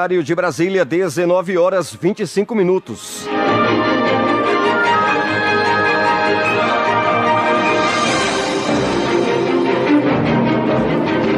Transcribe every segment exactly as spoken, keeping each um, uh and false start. horário de Brasília, dezenove horas e vinte e cinco minutos.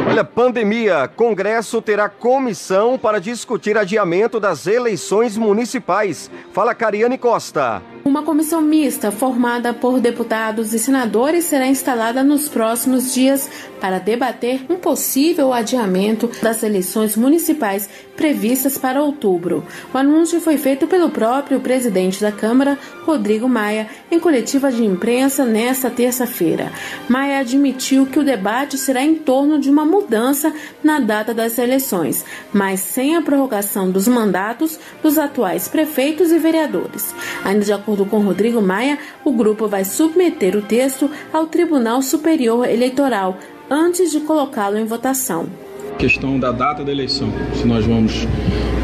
Olha, pandemia. Congresso terá comissão para discutir adiamento das eleições municipais. Fala, Cariane Costa. Uma comissão mista formada por deputados e senadores será instalada nos próximos dias para debater um possível adiamento das eleições municipais previstas para outubro. O anúncio foi feito pelo próprio presidente da Câmara, Rodrigo Maia, em coletiva de imprensa nesta terça-feira. Maia admitiu que o debate será em torno de uma mudança na data das eleições, mas sem a prorrogação dos mandatos dos atuais prefeitos e vereadores. Ainda de acordo com Rodrigo Maia, o grupo vai submeter o texto ao Tribunal Superior Eleitoral antes de colocá-lo em votação. A questão da data da eleição, se nós vamos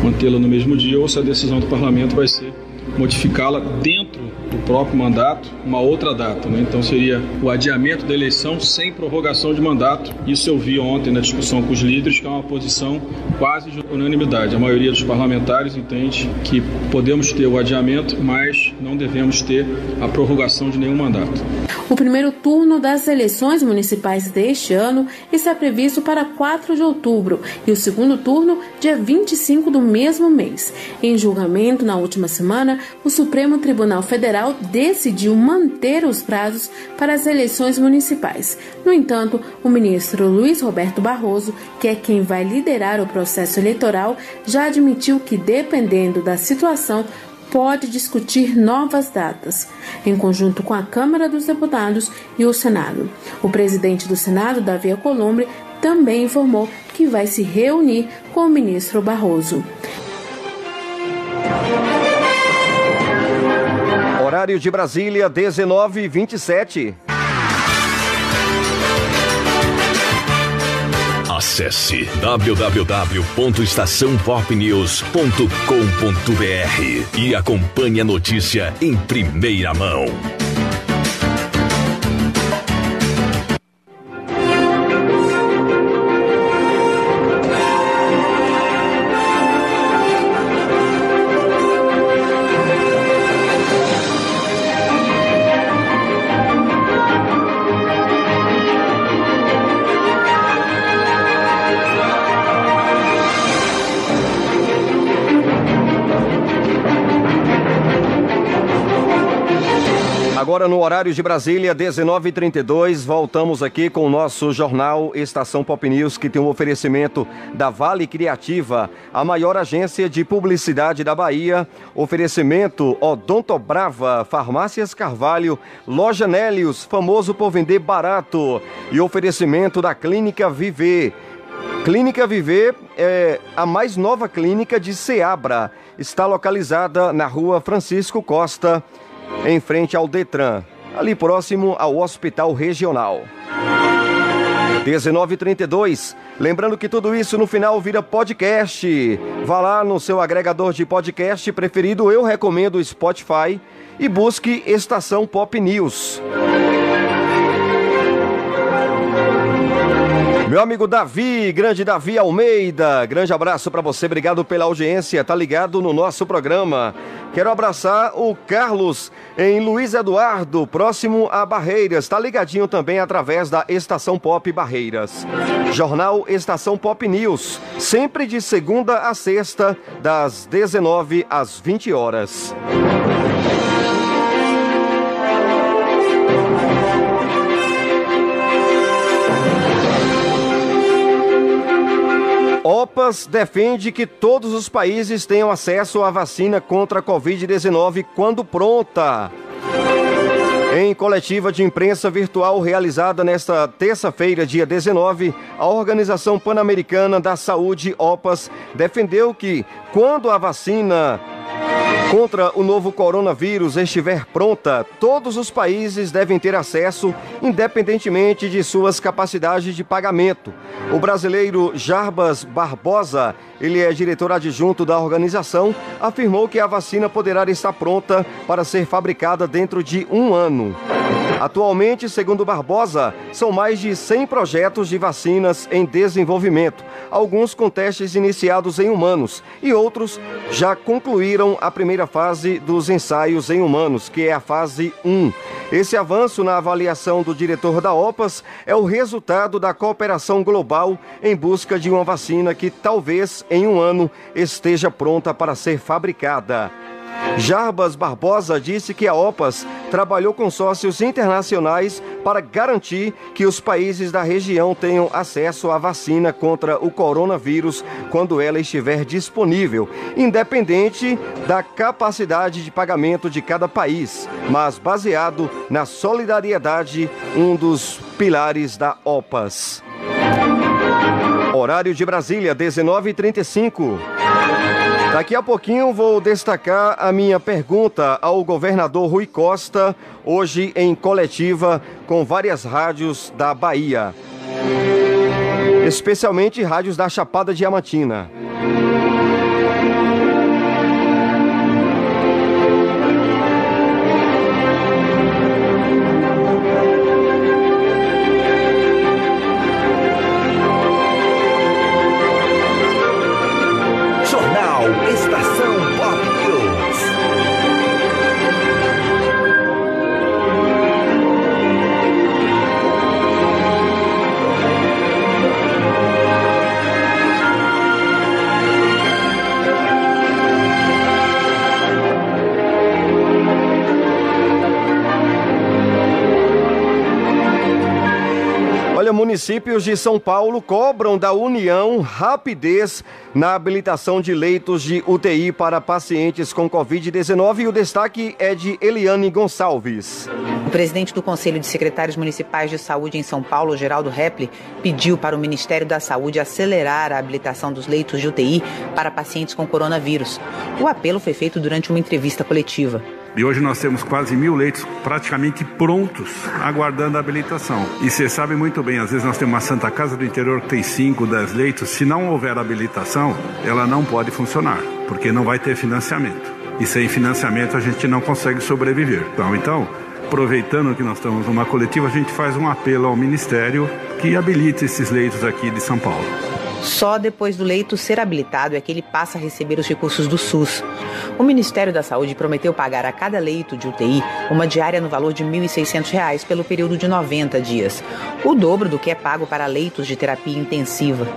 mantê-la no mesmo dia ou se a decisão do parlamento vai ser modificá-la dentro do próprio mandato, uma outra data, né? Então seria o adiamento da eleição sem prorrogação de mandato. Isso eu vi ontem na discussão com os líderes, que é uma posição quase de unanimidade. A maioria dos parlamentares entende que podemos ter o adiamento, mas não devemos ter a prorrogação de nenhum mandato. O primeiro turno das eleições municipais deste ano está previsto para quatro de outubro e o segundo turno dia vinte e cinco do mesmo mês. Em julgamento na última semana, o Supremo Tribunal Federal decidiu manter os prazos para as eleições municipais. No entanto, o ministro Luiz Roberto Barroso, que é quem vai liderar o processo eleitoral, já admitiu que, dependendo da situação, pode discutir novas datas, em conjunto com a Câmara dos Deputados e o Senado. O presidente do Senado, Davi Alcolumbre, também informou que vai se reunir com o ministro Barroso. Horário de Brasília, dezenove e vinte e sete. Acesse w w w ponto estação pop news ponto com ponto b r e acompanhe a notícia em primeira mão. Agora no horário de Brasília, dezenove e trinta e dois, voltamos aqui com o nosso jornal Estação Pop News, que tem um oferecimento da Vale Criativa, a maior agência de publicidade da Bahia, oferecimento Odonto Brava, Farmácias Carvalho, Loja Nélios, famoso por vender barato, e oferecimento da Clínica Viver. Clínica Viver é a mais nova clínica de Seabra, está localizada na rua Francisco Costa, em frente ao DETRAN, ali próximo ao Hospital Regional. dezenove e trinta e dois, lembrando que tudo isso no final vira podcast. Vá lá no seu agregador de podcast preferido, eu recomendo o Spotify, e busque Estação Pop News. Meu amigo Davi, grande Davi Almeida, grande abraço para você, obrigado pela audiência, tá ligado no nosso programa. Quero abraçar o Carlos em Luiz Eduardo, próximo a Barreiras, tá ligadinho também através da Estação Pop Barreiras. Jornal Estação Pop News, sempre de segunda a sexta, das dezenove às vinte horas. OPAS defende que todos os países tenham acesso à vacina contra a covid dezenove quando pronta. Em coletiva de imprensa virtual realizada nesta terça-feira, dia dezenove, a Organização Pan-Americana da Saúde, OPAS, defendeu que quando a vacina contra o novo coronavírus estiver pronta, todos os países devem ter acesso, independentemente de suas capacidades de pagamento. O brasileiro Jarbas Barbosa, ele é diretor adjunto da organização, afirmou que a vacina poderá estar pronta para ser fabricada dentro de um ano. Atualmente, segundo Barbosa, são mais de cem projetos de vacinas em desenvolvimento, alguns com testes iniciados em humanos e outros já concluíram a primeira fase dos ensaios em humanos, que é a fase um. Esse avanço, na avaliação do diretor da OPAS, é o resultado da cooperação global em busca de uma vacina que talvez em um ano esteja pronta para ser fabricada. Jarbas Barbosa disse que a OPAS trabalhou com sócios internacionais para garantir que os países da região tenham acesso à vacina contra o coronavírus quando ela estiver disponível, independente da capacidade de pagamento de cada país, mas baseado na solidariedade, um dos pilares da OPAS. Horário de Brasília, dezenove e trinta e cinco. Daqui a pouquinho vou destacar a minha pergunta ao governador Rui Costa, hoje em coletiva com várias rádios da Bahia, especialmente rádios da Chapada Diamantina. Municípios de São Paulo cobram da União rapidez na habilitação de leitos de U T I para pacientes com covid dezenove, e o destaque é de Eliane Gonçalves. O presidente do Conselho de Secretários Municipais de Saúde em São Paulo, Geraldo Repli, pediu para o Ministério da Saúde acelerar a habilitação dos leitos de U T I para pacientes com coronavírus. O apelo foi feito durante uma entrevista coletiva. E hoje nós temos quase mil leitos praticamente prontos, aguardando a habilitação. E você sabe muito bem, às vezes nós temos uma Santa Casa do Interior que tem cinco, dez leitos. Se não houver habilitação, ela não pode funcionar, porque não vai ter financiamento. E sem financiamento a gente não consegue sobreviver. Então, então aproveitando que nós estamos numa coletiva, a gente faz um apelo ao Ministério que habilite esses leitos aqui de São Paulo. Só depois do leito ser habilitado é que ele passa a receber os recursos do SUS. O Ministério da Saúde prometeu pagar a cada leito de U T I uma diária no valor de mil e seiscentos reais pelo período de noventa dias, o dobro do que é pago para leitos de terapia intensiva.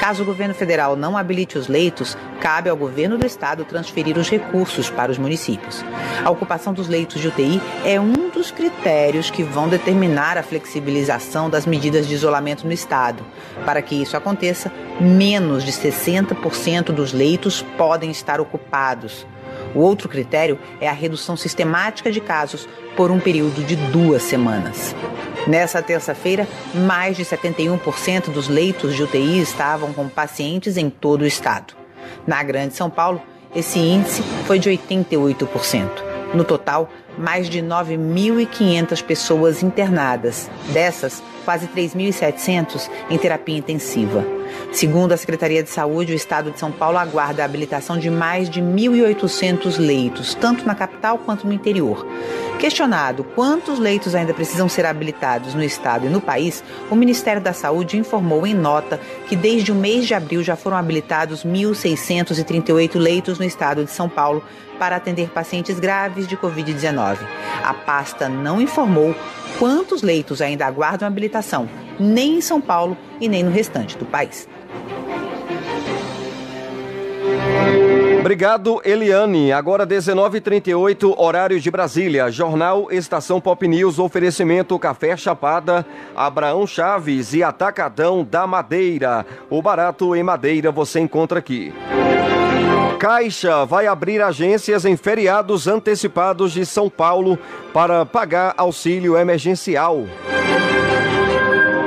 Caso o governo federal não habilite os leitos, cabe ao governo do estado transferir os recursos para os municípios. A ocupação dos leitos de U T I é um dos critérios que vão determinar a flexibilização das medidas de isolamento no estado. Para que isso aconteça, menos de sessenta por cento dos leitos podem estar ocupados. O outro critério é a redução sistemática de casos por um período de duas semanas. Nessa terça-feira, mais de setenta e um por cento dos leitos de U T I estavam com pacientes em todo o estado. Na Grande São Paulo, esse índice foi de oitenta e oito por cento. No total, mais de nove mil e quinhentas pessoas internadas. Dessas, quase três mil e setecentas em terapia intensiva. Segundo a Secretaria de Saúde, o estado de São Paulo aguarda a habilitação de mais de mil e oitocentos leitos, tanto na capital quanto no interior. Questionado quantos leitos ainda precisam ser habilitados no estado e no país, o Ministério da Saúde informou em nota que desde o mês de abril já foram habilitados mil seiscentos e trinta e oito leitos no estado de São Paulo para atender pacientes graves de covid dezenove. A pasta não informou quantos leitos ainda aguardam habilitação, nem em São Paulo e nem no restante do país. Obrigado, Eliane. Agora dezenove e trinta e oito, horário de Brasília. Jornal Estação Pop News, oferecimento Café Chapada, Abraão Chaves e Atacadão da Madeira. O barato em madeira você encontra aqui. Caixa vai abrir agências em feriados antecipados de São Paulo para pagar auxílio emergencial.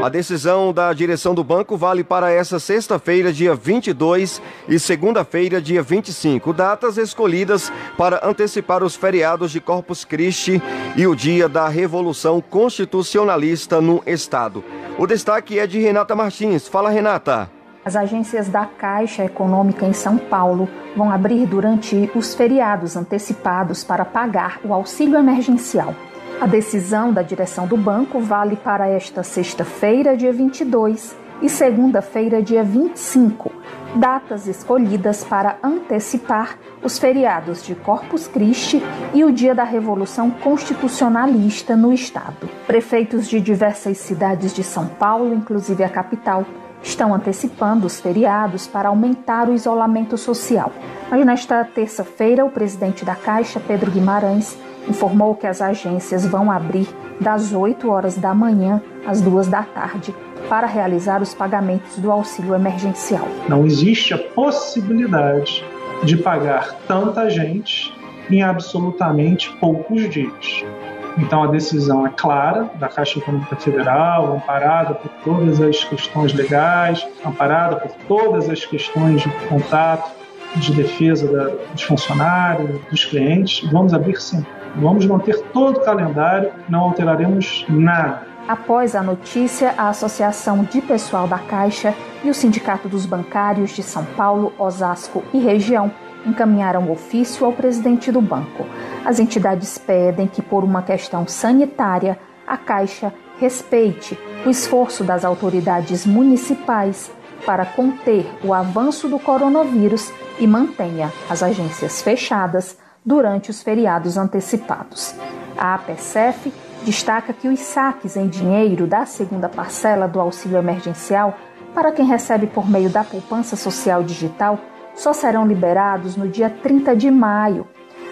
A decisão da direção do banco vale para essa sexta-feira, dia vinte e dois, e segunda-feira, dia vinte e cinco, datas escolhidas para antecipar os feriados de Corpus Christi e o Dia da Revolução Constitucionalista no estado. O destaque é de Renata Martins. Fala, Renata. As agências da Caixa Econômica em São Paulo vão abrir durante os feriados antecipados para pagar o auxílio emergencial. A decisão da direção do banco vale para esta sexta-feira, dia vinte e dois, e segunda-feira, dia vinte e cinco, datas escolhidas para antecipar os feriados de Corpus Christi e o Dia da Revolução Constitucionalista no Estado. Prefeitos de diversas cidades de São Paulo, inclusive a capital, estão antecipando os feriados para aumentar o isolamento social. Mas nesta terça-feira, o presidente da Caixa, Pedro Guimarães, informou que as agências vão abrir das oito horas da manhã às duas da tarde para realizar os pagamentos do auxílio emergencial. Não existe a possibilidade de pagar tanta gente em absolutamente poucos dias. Então a decisão é clara da Caixa Econômica Federal, amparada por todas as questões legais, amparada por todas as questões de contato, de defesa da, dos funcionários, dos clientes. Vamos abrir sim. Vamos manter todo o calendário, não alteraremos nada. Após a notícia, a Associação de Pessoal da Caixa e o Sindicato dos Bancários de São Paulo, Osasco e região encaminharam ofício ao presidente do banco. As entidades pedem que, por uma questão sanitária, a Caixa respeite o esforço das autoridades municipais para conter o avanço do coronavírus e mantenha as agências fechadas durante os feriados antecipados. A APCEF destaca que os saques em dinheiro da segunda parcela do auxílio emergencial para quem recebe por meio da poupança social digital só serão liberados no dia trinta de maio.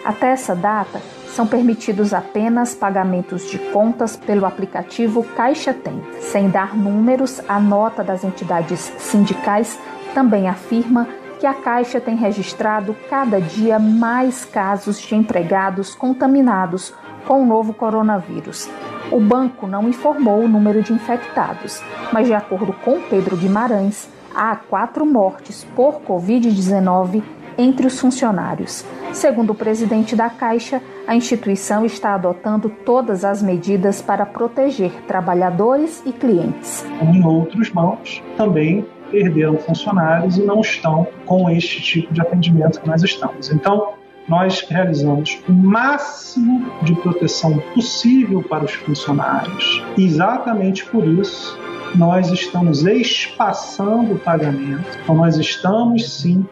Até essa data, são permitidos apenas pagamentos de contas pelo aplicativo Caixa Tem. Sem dar números, a nota das entidades sindicais também afirma que a Caixa tem registrado cada dia mais casos de empregados contaminados com o novo coronavírus. O banco não informou o número de infectados, mas de acordo com Pedro Guimarães, há quatro mortes por covid dezenove entre os funcionários. Segundo o presidente da Caixa, a instituição está adotando todas as medidas para proteger trabalhadores e clientes. Em outros bancos também perderam funcionários e não estão com este tipo de atendimento que nós estamos. Então, nós realizamos o máximo de proteção possível para os funcionários. E exatamente por isso, nós estamos espaçando o pagamento. Então, nós estamos, sim,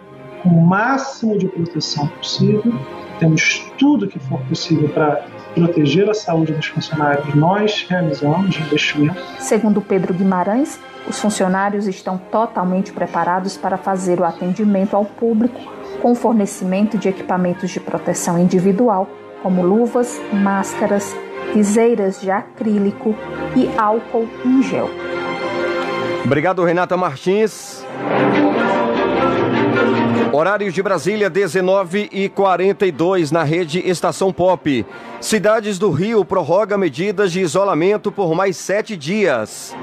com o máximo de proteção possível. Temos tudo que for possível para proteger a saúde dos funcionários. Nós realizamos investimento. Segundo Pedro Guimarães, os funcionários estão totalmente preparados para fazer o atendimento ao público com fornecimento de equipamentos de proteção individual, como luvas, máscaras, viseiras de acrílico e álcool em gel. Obrigado, Renata Martins. Horários de Brasília, dezenove e quarenta e dois, na rede Estação Pop. Cidades do Rio prorroga medidas de isolamento por mais sete dias.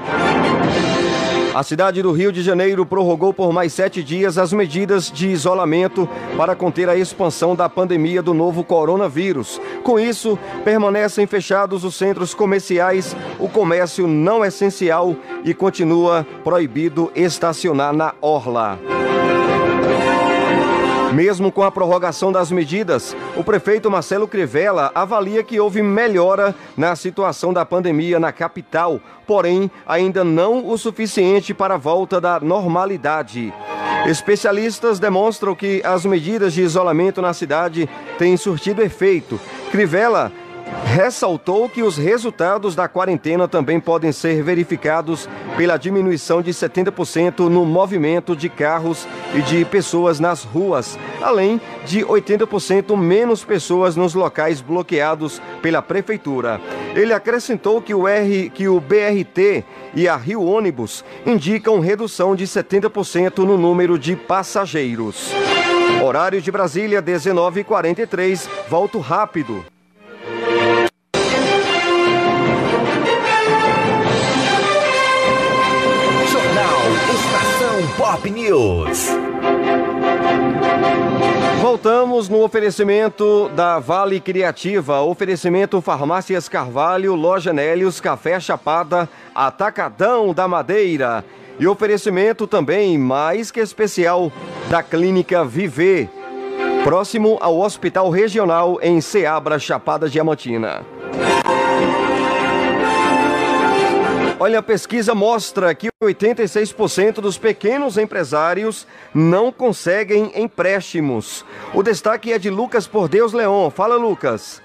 A cidade do Rio de Janeiro prorrogou por mais sete dias as medidas de isolamento para conter a expansão da pandemia do novo coronavírus. Com isso, permanecem fechados os centros comerciais, o comércio não essencial e continua proibido estacionar na orla. Mesmo com a prorrogação das medidas, o prefeito Marcelo Crivella avalia que houve melhora na situação da pandemia na capital, porém ainda não o suficiente para a volta da normalidade. Especialistas demonstram que as medidas de isolamento na cidade têm surtido efeito. Crivella ressaltou que os resultados da quarentena também podem ser verificados pela diminuição de setenta por cento no movimento de carros e de pessoas nas ruas, além de oitenta por cento menos pessoas nos locais bloqueados pela prefeitura. Ele acrescentou que o, R, que o B R T e a Rio Ônibus indicam redução de setenta por cento no número de passageiros. Horário de Brasília, dezenove e quarenta e três. Volto rápido. Pop News. Voltamos no oferecimento da Vale Criativa, oferecimento Farmácias Carvalho, Loja Nélios, Café Chapada, Atacadão da Madeira e oferecimento também mais que especial da Clínica Viver, próximo ao Hospital Regional em Seabra, Chapada Diamantina. Olha, a pesquisa mostra que oitenta e seis por cento dos pequenos empresários não conseguem empréstimos. O destaque é de Lucas Pordeus Leon. Fala, Lucas.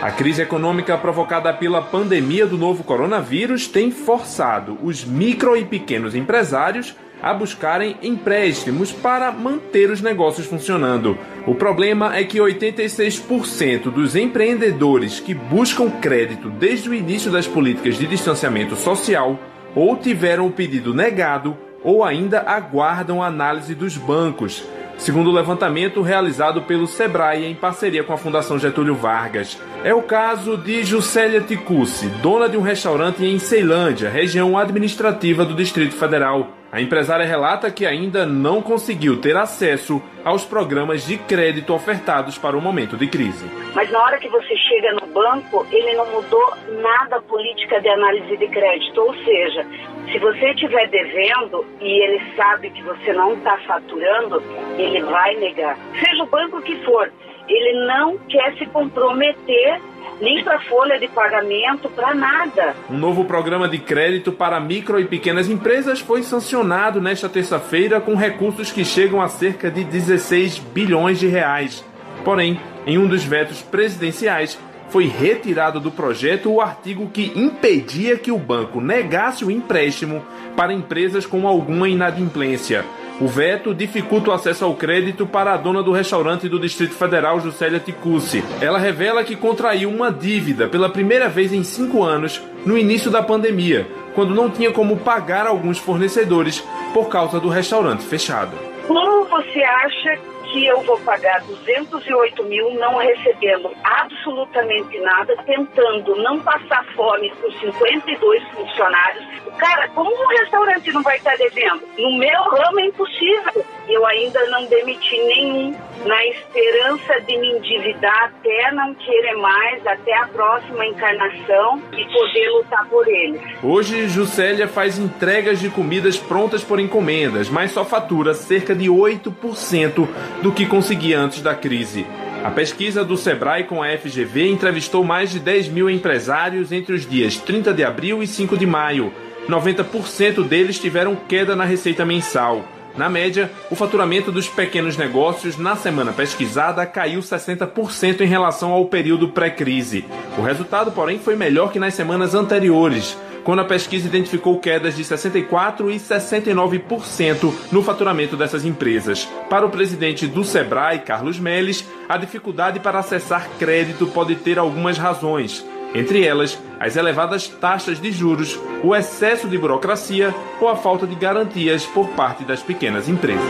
A crise econômica provocada pela pandemia do novo coronavírus tem forçado os micro e pequenos empresários a buscarem empréstimos para manter os negócios funcionando. O problema é que oitenta e seis por cento dos empreendedores que buscam crédito desde o início das políticas de distanciamento social ou tiveram o pedido negado ou ainda aguardam a análise dos bancos, segundo o levantamento realizado pelo Sebrae em parceria com a Fundação Getúlio Vargas. É o caso de Juscélia Ticucci, dona de um restaurante em Ceilândia, região administrativa do Distrito Federal. A empresária relata que ainda não conseguiu ter acesso aos programas de crédito ofertados para o momento de crise. Mas na hora que você chega no banco, ele não mudou nada a política de análise de crédito. Ou seja, se você estiver devendo e ele sabe que você não está faturando, ele vai negar. Seja o banco que for, ele não quer se comprometer nem para folha de pagamento, para nada. Um novo programa de crédito para micro e pequenas empresas foi sancionado nesta terça-feira com recursos que chegam a cerca de dezesseis bilhões de reais. Porém, em um dos vetos presidenciais, foi retirado do projeto o artigo que impedia que o banco negasse o empréstimo para empresas com alguma inadimplência. O veto dificulta o acesso ao crédito para a dona do restaurante do Distrito Federal, Juscélia Ticucci. Ela revela que contraiu uma dívida pela primeira vez em cinco anos no início da pandemia, quando não tinha como pagar alguns fornecedores por causa do restaurante fechado. Como você acha que eu vou pagar duzentos e oito mil não recebendo absolutamente nada, tentando não passar fome por cinquenta e dois funcionários? Cara, como um restaurante não vai estar devendo? No meu ramo é impossível. Eu ainda não demiti nenhum, na esperança de me endividar até não querer mais, até a próxima encarnação e poder lutar por ele. Hoje, Juscélia faz entregas de comidas prontas por encomendas, mas só fatura cerca de oito por cento do que conseguia antes da crise. A pesquisa do Sebrae com a F G V entrevistou mais de dez mil empresários entre os dias trinta de abril e cinco de maio. noventa por cento deles tiveram queda na receita mensal. Na média, o faturamento dos pequenos negócios na semana pesquisada caiu sessenta por cento em relação ao período pré-crise. O resultado, porém, foi melhor que nas semanas anteriores, quando a pesquisa identificou quedas de sessenta e quatro por cento e sessenta e nove por cento no faturamento dessas empresas. Para o presidente do Sebrae, Carlos Melles, a dificuldade para acessar crédito pode ter algumas razões, entre elas as elevadas taxas de juros, o excesso de burocracia ou a falta de garantias por parte das pequenas empresas.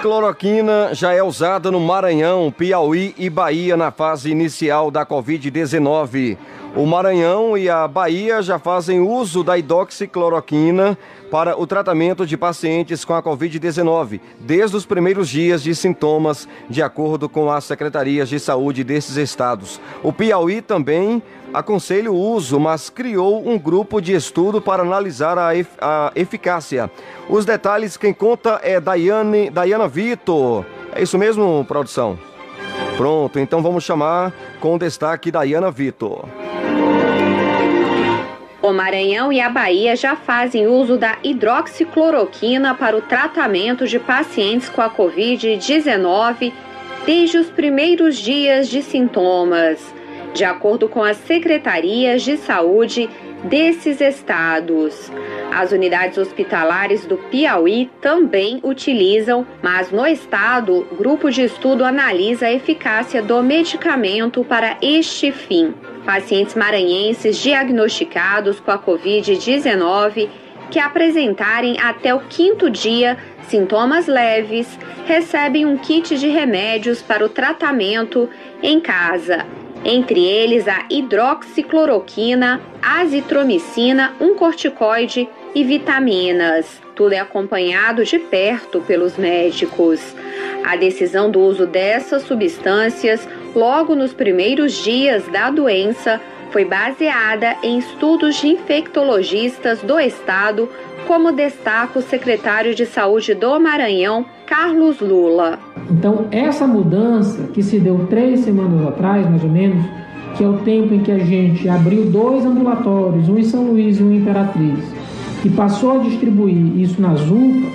Cloroquina já é usada no Maranhão, Piauí e Bahia na fase inicial da covid dezenove. O Maranhão e a Bahia já fazem uso da hidroxicloroquina para o tratamento de pacientes com a covid dezenove, desde os primeiros dias de sintomas, de acordo com as secretarias de saúde desses estados. O Piauí também aconselha o uso, mas criou um grupo de estudo para analisar a, ef- a eficácia. Os detalhes quem conta é Dayane, Dayana Vitor. É isso mesmo, produção? Pronto, então vamos chamar com destaque Dayana Vitor. O Maranhão e a Bahia já fazem uso da hidroxicloroquina para o tratamento de pacientes com a covid dezenove desde os primeiros dias de sintomas, de acordo com as secretarias de saúde desses estados. As unidades hospitalares do Piauí também utilizam, mas no estado, o grupo de estudo analisa a eficácia do medicamento para este fim. Pacientes maranhenses diagnosticados com a covid dezenove que apresentarem até o quinto dia sintomas leves recebem um kit de remédios para o tratamento em casa, entre eles a hidroxicloroquina, azitromicina, um corticoide e vitaminas. Tudo é acompanhado de perto pelos médicos. A decisão do uso dessas substâncias logo nos primeiros dias da doença foi baseada em estudos de infectologistas do estado, como destaca o secretário de Saúde do Maranhão, Carlos Lula. Então, essa mudança que se deu três semanas atrás, mais ou menos, que é o tempo em que a gente abriu dois ambulatórios, um em São Luís e um em Imperatriz, e passou a distribuir isso nas U P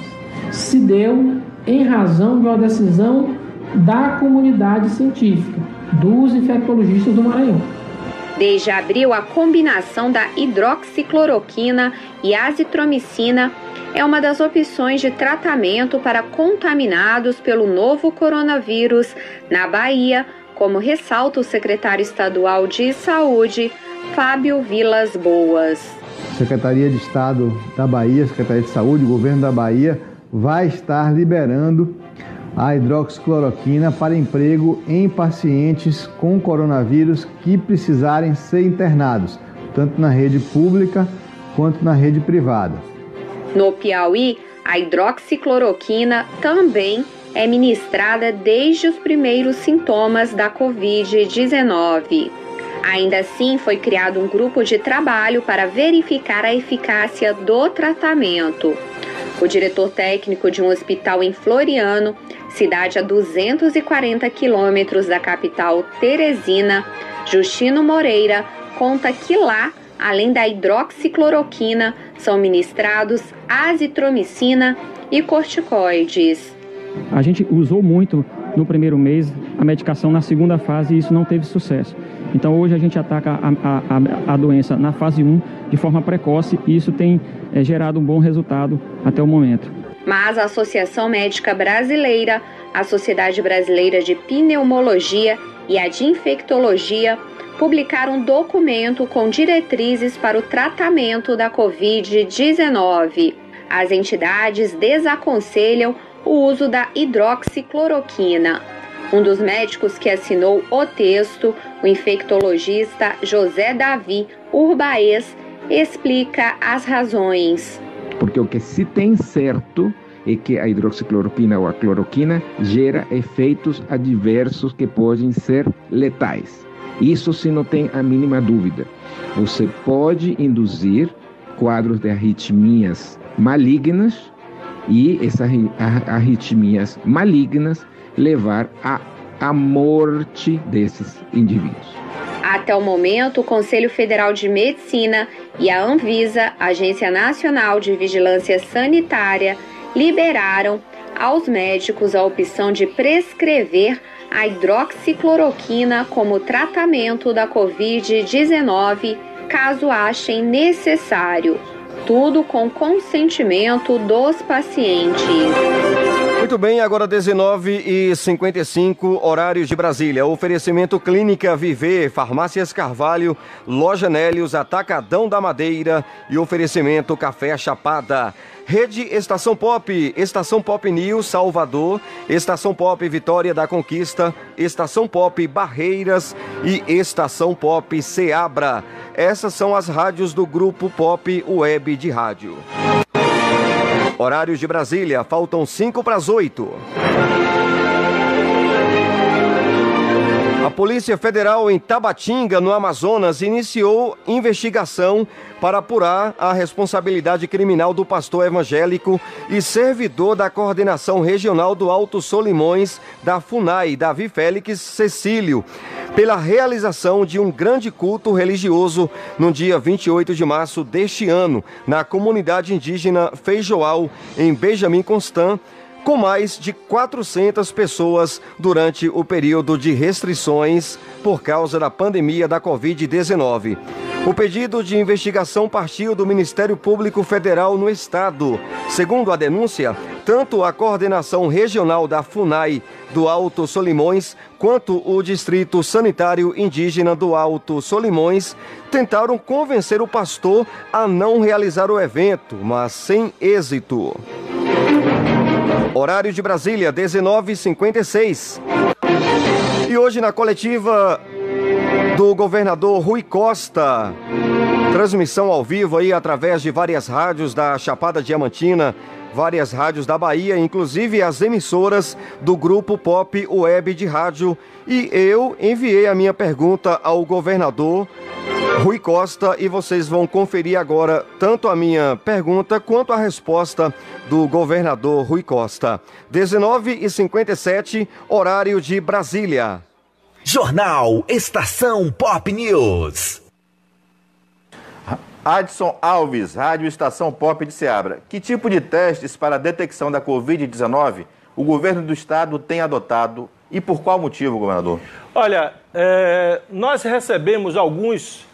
As, se deu em razão de uma decisão da comunidade científica, dos infectologistas do Maranhão. Desde abril, a combinação da hidroxicloroquina e azitromicina é uma das opções de tratamento para contaminados pelo novo coronavírus na Bahia, como ressalta o secretário estadual de Saúde, Fábio Vilas Boas. Secretaria de Estado da Bahia, Secretaria de Saúde, o governo da Bahia vai estar liberando a hidroxicloroquina para emprego em pacientes com coronavírus que precisarem ser internados, tanto na rede pública quanto na rede privada. No Piauí, a hidroxicloroquina também é ministrada desde os primeiros sintomas da covid dezenove. Ainda assim, foi criado um grupo de trabalho para verificar a eficácia do tratamento. O diretor técnico de um hospital em Floriano, cidade a duzentos e quarenta quilômetros da capital Teresina, Justino Moreira, conta que lá, além da hidroxicloroquina, são ministrados azitromicina e corticoides. A gente usou muito no primeiro mês a medicação na segunda fase e isso não teve sucesso. Então hoje a gente ataca a, a, a doença na fase um de forma precoce e isso tem é, gerado um bom resultado até o momento. Mas a Associação Médica Brasileira, a Sociedade Brasileira de Pneumologia e a de Infectologia publicaram um documento com diretrizes para o tratamento da covid dezenove. As entidades desaconselham o uso da hidroxicloroquina. Um dos médicos que assinou o texto, o infectologista José Davi Urbaez, explica as razões. Porque o que se tem certo é que a hidroxicloroquina ou a cloroquina gera efeitos adversos que podem ser letais. Isso se não tem a mínima dúvida. Você pode induzir quadros de arritmias malignas e essas arritmias malignas levar à morte desses indivíduos. Até o momento, o Conselho Federal de Medicina e a Anvisa, Agência Nacional de Vigilância Sanitária, liberaram aos médicos a opção de prescrever a hidroxicloroquina como tratamento da covid dezenove, caso achem necessário. Tudo com consentimento dos pacientes. Muito bem, agora dezenove e cinquenta e cinco, horários de Brasília. Oferecimento Clínica Viver, Farmácias Carvalho, Loja Nélios, Atacadão da Madeira e oferecimento Café Chapada. Rede Estação Pop, Estação Pop News Salvador, Estação Pop Vitória da Conquista, Estação Pop Barreiras e Estação Pop Seabra. Essas são as rádios do Grupo Pop Web de Rádio. Horários de Brasília, faltam cinco para as oito. A Polícia Federal em Tabatinga, no Amazonas, iniciou investigação para apurar a responsabilidade criminal do pastor evangélico e servidor da Coordenação Regional do Alto Solimões da FUNAI, Davi Félix Cecílio, pela realização de um grande culto religioso no dia vinte e oito de março deste ano, na comunidade indígena Feijoal, em Benjamin Constant, com mais de quatrocentas pessoas durante o período de restrições por causa da pandemia da covid dezenove. O pedido de investigação partiu do Ministério Público Federal no Estado. Segundo a denúncia, tanto a coordenação regional da FUNAI do Alto Solimões quanto o Distrito Sanitário Indígena do Alto Solimões tentaram convencer o pastor a não realizar o evento, mas sem êxito. Horário de Brasília, dezenove e cinquenta e seis. E hoje na coletiva do governador Rui Costa, transmissão ao vivo aí através de várias rádios da Chapada Diamantina, várias rádios da Bahia, inclusive as emissoras do Grupo Pop Web de Rádio. E eu enviei a minha pergunta ao governador Rui Costa, e vocês vão conferir agora tanto a minha pergunta quanto a resposta do governador Rui Costa. dezenove e cinquenta e sete, horário de Brasília. Jornal Estação Pop News. Adson Alves, Rádio Estação Pop de Seabra. Que tipo de testes para a detecção da covid dezenove o governo do estado tem adotado? E por qual motivo, governador? Olha, é, nós recebemos alguns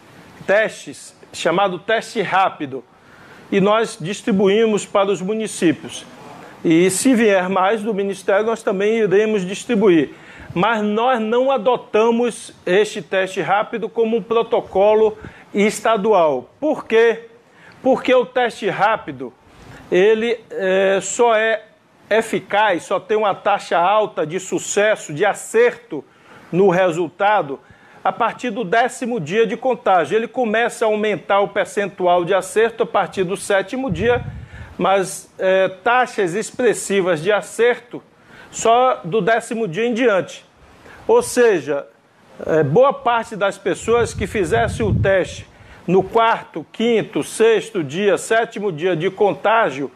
testes, chamado teste rápido, e nós distribuímos para os municípios. E se vier mais do Ministério, nós também iremos distribuir. Mas nós não adotamos este teste rápido como um protocolo estadual. Por quê? Porque o teste rápido, ele é, só é eficaz, só tem uma taxa alta de sucesso, de acerto no resultado, a partir do décimo dia de contagem. Ele começa a aumentar o percentual de acerto a partir do sétimo dia, mas é, taxas expressivas de acerto só do décimo dia em diante. Ou seja, é, boa parte das pessoas que fizessem o teste no quarto, quinto, sexto dia, sétimo dia de contágio,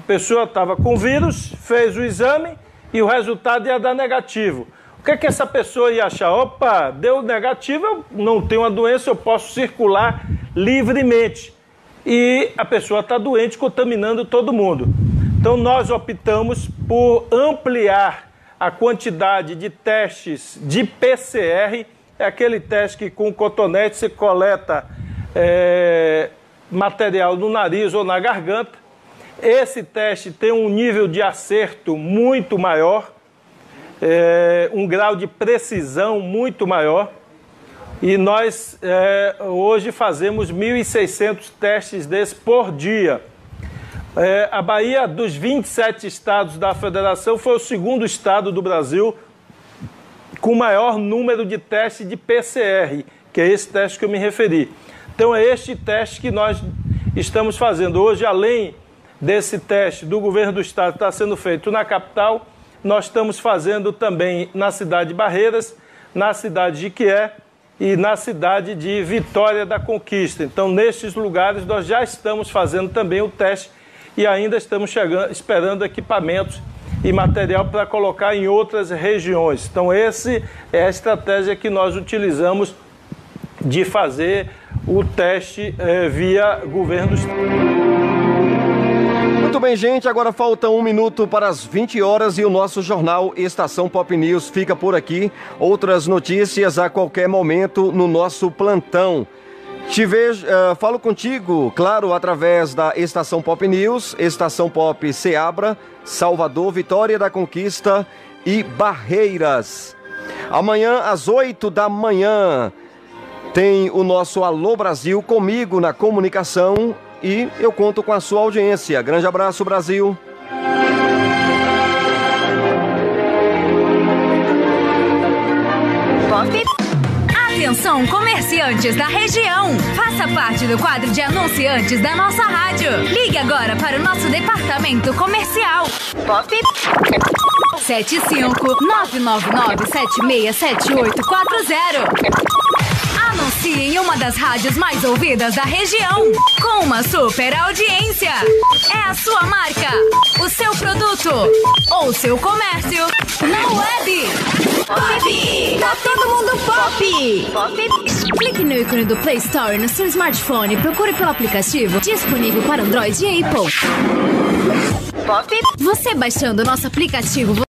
a pessoa estava com vírus, fez o exame e o resultado ia dar negativo. O que é que essa pessoa ia achar? Opa, deu negativo, eu não tenho a doença, eu posso circular livremente. E a pessoa está doente, contaminando todo mundo. Então nós optamos por ampliar a quantidade de testes de P C R, é aquele teste que com cotonete se coleta é, material no nariz ou na garganta. Esse teste tem um nível de acerto muito maior, é, um grau de precisão muito maior, e nós é, hoje fazemos mil e seiscentos testes desses por dia. É, a Bahia, dos vinte e sete estados da federação, foi o segundo estado do Brasil com maior número de testes de P C R, que é esse teste que eu me referi. Então é este teste que nós estamos fazendo hoje, além desse teste do governo do estado está sendo feito na capital, nós estamos fazendo também na cidade de Barreiras, na cidade de Iquié e na cidade de Vitória da Conquista. Então, nestes lugares, nós já estamos fazendo também o teste e ainda estamos chegando, esperando equipamentos e material para colocar em outras regiões. Então, essa é a estratégia que nós utilizamos de fazer o teste eh, via governo do estado. Muito bem, gente, agora falta um minuto para as vinte horas e o nosso jornal Estação Pop News fica por aqui. Outras notícias a qualquer momento no nosso plantão. Te vejo, uh, falo contigo, claro, através da Estação Pop News, Estação Pop Seabra, Salvador, Vitória da Conquista e Barreiras. Amanhã às oito da manhã tem o nosso Alô Brasil comigo na comunicação. E eu conto com a sua audiência. Grande abraço, Brasil! Atenção, comerciantes da região! Faça parte do quadro de anunciantes da nossa rádio. Ligue agora para o nosso departamento comercial. Pop sete cinco nove nove nove sete seis sete oito quatro zero. Anuncie em uma das rádios mais ouvidas da região, com uma super audiência. É a sua marca, o seu produto ou seu comércio na web. Pop! Tá todo mundo pop! Pop! Clique no ícone do Play Store no seu smartphone e procure pelo aplicativo disponível para Android e Apple. Pop! Você baixando o nosso aplicativo...